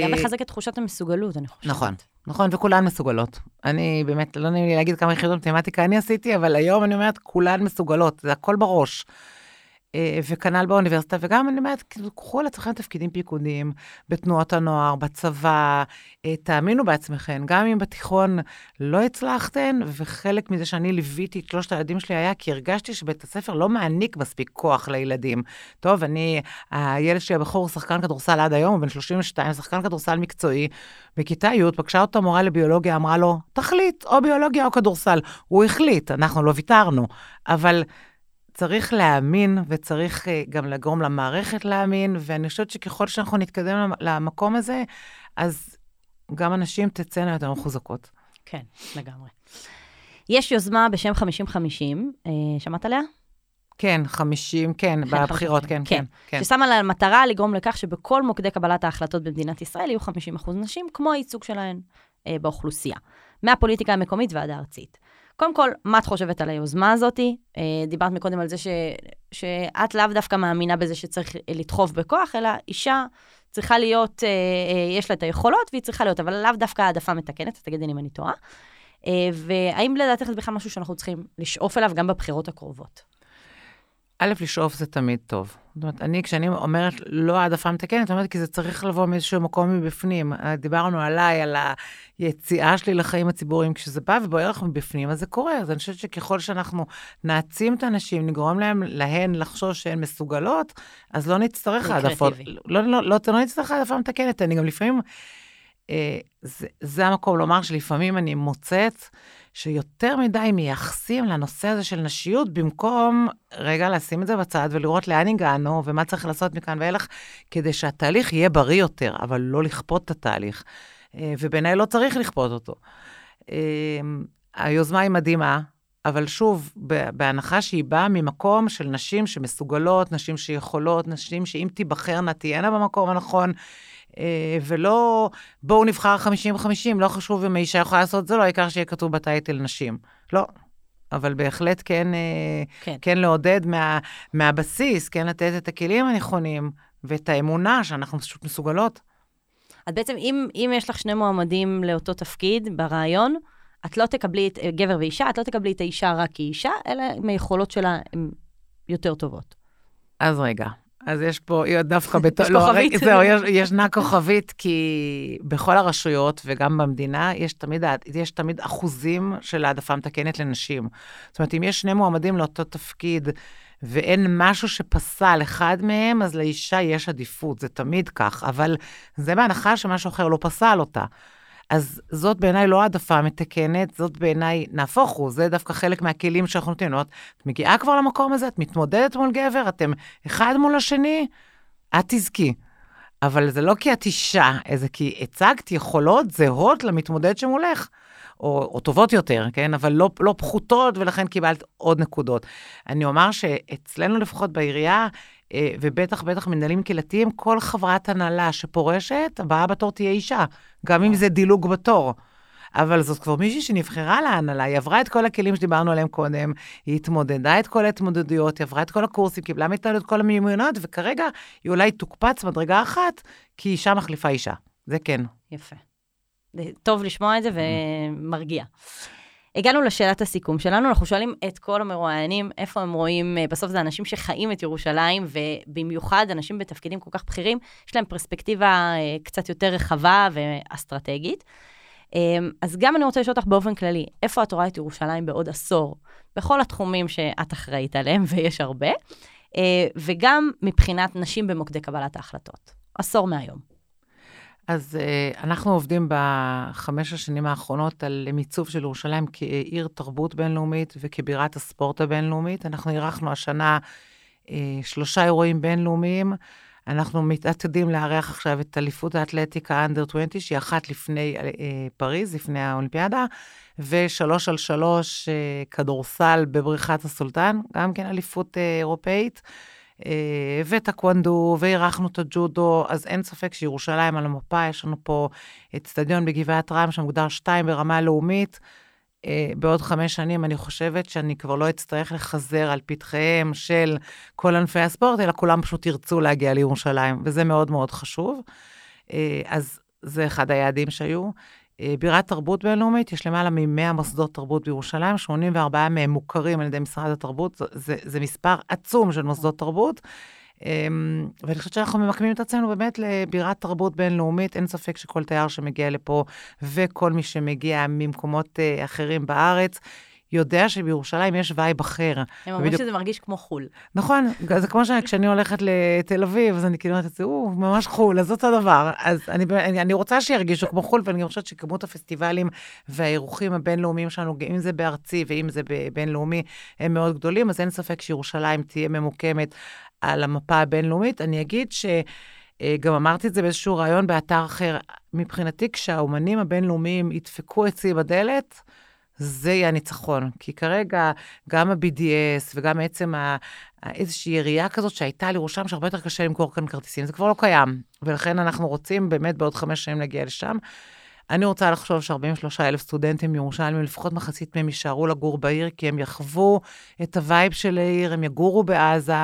וגם לחזק את תחושת המסוגלות, אני חושבת. נכון, נכון, וכולן מסוגלות. אני באמת, לא נעים לי להגיד כמה יחידות מתמטיקה אני עשיתי, אבל היום אני אומרת, כולן מסוגלות, זה הכל בראש. וכנ"ל באוניברסיטה, וגם אני אומרת, קחו על עצמכם תפקידים פיקודיים, בתנועות הנוער, בצבא, תאמינו בעצמכם, גם אם בתיכון לא הצלחתן, וחלק מזה שאני ליוויתי את שלושת הילדים שלי היה, כי הרגשתי שבית הספר לא מעניק מספיק כוח לילדים. טוב, אני, הילד שלי הבחור, שחקן כדורסל עד היום, הוא בן שלושים ושתיים, שחקן כדורסל מקצועי, בכיתה י' פגשה אותו מורה לביולוגיה, אמרה לו, תחליט, או ביולוגיה או כדורסל. הוא החליט, אנחנו לא ויתרנו, אבל צריך להאמין, וצריך גם לגרום למערכת להאמין, ואני חושבת שככל שאנחנו נתקדם למקום הזה, אז גם אנשים תצאנה יותר מחוזקות. כן, לגמרי. יש יוזמה בשם חמישים חמישים, שמעת עליה? כן, חמישים, כן, בבחירות, כן, כן. ששמה לה מטרה לגרום לכך שבכל מוקדי קבלת ההחלטות במדינת ישראל יהיו חמישים אחוז נשים, כמו הייצוג שלהן באוכלוסייה, מהפוליטיקה המקומית ועד הארצית. קודם כל, מה את חושבת על היוזמה הזאת? דיברת מקודם על זה ש... שאת לאו דווקא מאמינה בזה שצריך לדחוף בכוח, אלא אישה צריכה להיות, יש לה את היכולות והיא צריכה להיות, אבל לאו דווקא העדפה מתקנת, תגידי אם אני טועה. והאם לדעתך זה בכלל משהו שאנחנו צריכים לשאוף אליו גם בבחירות הקרובות? א', לשאוף זה תמיד טוב. זאת אומרת, אני, כשאני אומרת לא העדפה מתקנת, אומרת כי זה צריך לבוא מאיזשהו מקום מבפנים. דיברנו עליי, על היציאה שלי לחיים הציבוריים, כשזה בא ובוער לך מבפנים, אז זה קורה. אז אני חושבת שככל שאנחנו נעצים את האנשים, נגרום להם, להן לחשוב שהן מסוגלות, אז לא נצטרך העדפות. לא, לא, לא, לא נצטרך העדפה מתקנת. אני גם לפעמים, אה, זה, זה המקום לומר שלפעמים אני מוצאת, שיותר מדי מייחסים לנושא הזה של נשיות, במקום רגע לשים את זה בצד ולראות לאן הגענו, ומה צריך לעשות מכאן ואילך, כדי שהתהליך יהיה בריא יותר, אבל לא לכפות את התהליך, ובעיניי לא צריך לכפות אותו. היוזמה היא מדהימה, אבל שוב, בהנחה שהיא באה ממקום של נשים שמסוגלות, נשים שיכולות, נשים שאם תיבחרנה תהיינה במקום הנכון, ולא בואו נבחר חמישים חמישים, לא חשוב אם האישה יכולה לעשות זה, לא העיקר שיהיה כתוב בטייטל נשים. לא. אבל בהחלט כן, כן. כן לעודד מה, מהבסיס, כן לתת את הכלים הנכונים, ואת האמונה שאנחנו פשוט מסוגלות. את בעצם, אם, אם יש לך שני מועמדים לאותו תפקיד ברעיון, את לא תקבלי את גבר ואישה, את לא תקבלי את האישה רק כאישה, אלא מהיכולות שלה הן יותר טובות. אז רגע, אז יש פה דווקא... בת... יש לא, כוכבית. רק, זהו, יש, ישנה כוכבית, כי בכל הרשויות וגם במדינה, יש תמיד, יש תמיד אחוזים של העדפה מתקנת לנשים. זאת אומרת, אם יש שני מועמדים לאותו תפקיד, ואין משהו שפסל אחד מהם, אז לאישה יש עדיפות, זה תמיד כך, אבל זה בהנחה שמשהו אחר לא פסל אותה. אז זאת בעיניי לא העדפה מתקנת, זאת בעיניי נהפוך הוא, זה דווקא חלק מהכלים שאנחנו נותנים. את מגיעה כבר למקום הזה, את מתמודדת מול גבר, אתם אחד מול השני, את תזכי. אבל זה לא כי את אישה, זה כי הצגת יכולות זהות למתמודד שמולך. או, או טובות יותר, כן? אבל לא, לא פחותות, ולכן קיבלת עוד נקודות. אני אומר שאצלנו לפחות בעירייה, ובטח בטח מנהלים קהילתיים, כל חברת הנהלה שפורשת, הבאה בתור תהיה אישה, גם אם זה דילוג בתור. אבל זאת כבר מישהי שנבחרה להנהלה, היא עברה את כל הכלים שדיברנו עליהם קודם, היא התמודדה את כל ההתמודדויות, היא עברה את כל הקורסים, קיבלה מאיתנו את כל המיומנויות, וכרגע היא אולי תוקפץ מדרגה אחת, כי אישה מחליפה אישה. זה כן. יפה. טוב לשמוע את זה ומרגיע. הגענו לשאלת הסיכום שלנו, אנחנו שואלים את כל המרואיינים, איפה הם רואים, בסוף זה אנשים שחיים את ירושלים, ובמיוחד אנשים בתפקידים כל כך בכירים, יש להם פרספקטיבה קצת יותר רחבה ואסטרטגית. אז גם אני רוצה לשאול אותך באופן כללי, איפה את רואה את ירושלים בעוד עשור, בכל התחומים שאת אחראית עליהם, ויש הרבה, וגם מבחינת נשים במוקדי קבלת ההחלטות. עשור מהיום. אז אנחנו עובדים בחמש השנים האחרונות על מיצוב של ירושלים כעיר תרבות בינלאומית וכבירת הספורט הבינלאומית. אנחנו ערכנו השנה שלושה אירועים בינלאומיים. אנחנו מתעתדים לארח עכשיו את אליפות האתלטיקה אנדר עשרים, שהיא אחת לפני פריז, לפני האולימפיאדה, ושלוש על שלוש כדורסל בבריכת הסולטן, גם כן אליפות אירופאית. וטקוונדו, ועירכנו את הג'ודו, אז אין ספק שירושלים על המפה, יש לנו פה את סטדיון בגבעת רם, שמוגדר שתיים ברמה לאומית, בעוד חמש שנים אני חושבת שאני כבר לא אצטרך לחזר על פתחיהם של כל ענפי הספורט, אלא כולם פשוט ירצו להגיע לירושלים, וזה מאוד מאוד חשוב, אז זה אחד היעדים שהיו. בירת תרבות בינלאומית, יש למעלה מ-מאה מוסדות תרבות בירושלים, שמונים וארבעה מהם מוכרים על ידי משרד התרבות, זה, זה מספר עצום של מוסדות תרבות, ואני חושבת שאנחנו ממקמים את עצמנו באמת לבירת תרבות בינלאומית, אין ספק שכל תייר שמגיע לפה, וכל מי שמגיע ממקומות אחרים בארץ, יודע שבירושלים יש וייב אחר. הם אומרים שזה מרגיש כמו חול. נכון, זה כמו שכשאני הולכת לתל אביב, אז אני כאילו אומרת את זה, הוא ממש חול, אז זאת הדבר. אז אני רוצה שירגישו כמו חול, ואני חושבת שכמות הפסטיבלים והאירוחים הבינלאומיים שלנו, אם זה בארצי ואם זה בינלאומי, הם מאוד גדולים, אז אין ספק שירושלים תהיה ממוקמת על המפה הבינלאומית. אני אגיד ש... גם אמרתי את זה באיזשהו רעיון באתר אחר, מבחינתי כשהאומנים הבינלאומיים ידפקו עצי בדלת, זה יהיה הניצחון, כי כרגע גם ה-בי די אס וגם בעצם איזושהי יריעה כזאת שהייתה לירושלים שהרבה יותר קשה למכור כאן כרטיסים, זה כבר לא קיים, ולכן אנחנו רוצים באמת בעוד חמש שנים להגיע לשם. אני רוצה לחשוב ש-ארבעים ושלושה אלף סטודנטים מירושלים, לפחות מחצית מהם יישארו לגור בעיר, כי הם יחוו את הווייב של העיר, הם יגורו בעזה,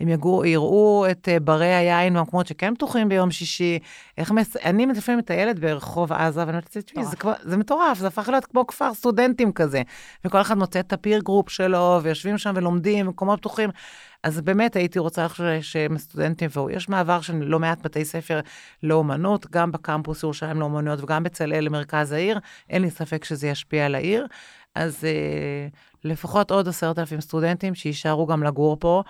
הם יגור, יראו את ברי היין, המקומות שכן פתוחים ביום שישי. איך מס... אני מטפלים את הילד ברחוב עזה, ואני מטפלת, זה, כבר... זה מטורף, זה הפך להיות כמו כפר סטודנטים כזה. וכל אחד מוצא את הפיר גרופ שלו, ויושבים שם ולומדים, מקומות פתוחים. אז באמת הייתי רוצה לחשוב שמסטודנטים, ויש מעבר של לא מעט בתי ספר לאומנות, גם בקמפוס ירושלים לאומנויות וגם בצלאל למרכז העיר, אין לי ספק שזה ישפיע על העיר, אז אה, לפחות עוד עשרת אלפים סטודנטים שישארו גם לגור פה,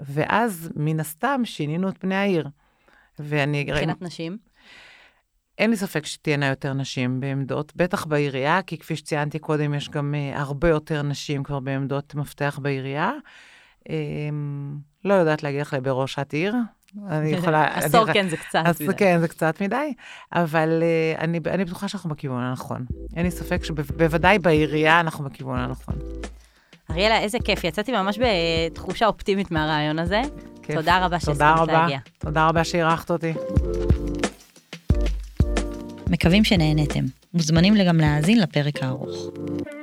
ואז מן הסתם שינינו את פני העיר. מבחינת נשים? אין לי ספק שתהיינה יותר נשים בעמדות, בטח בעירייה, כי כפי שציינתי קודם, יש גם אה, הרבה יותר נשים כבר בעמדות מפתח בעירייה, לא יודעת להגיד לך בראשת עיר. עשור כן זה קצת מדי. כן, זה קצת מדי, אבל אני בטוחה שאנחנו בכיוון הנכון. אין לי ספק שבוודאי בעירייה אנחנו בכיוון הנכון. אריאלה, איזה כיף. יצאתי ממש בתחושה אופטימית מהרעיון הזה. תודה רבה שהסכמת להגיע. תודה רבה שאירחת אותי. מקווים שנהנתם. מוזמנים גם להאזין לפרק הארוך.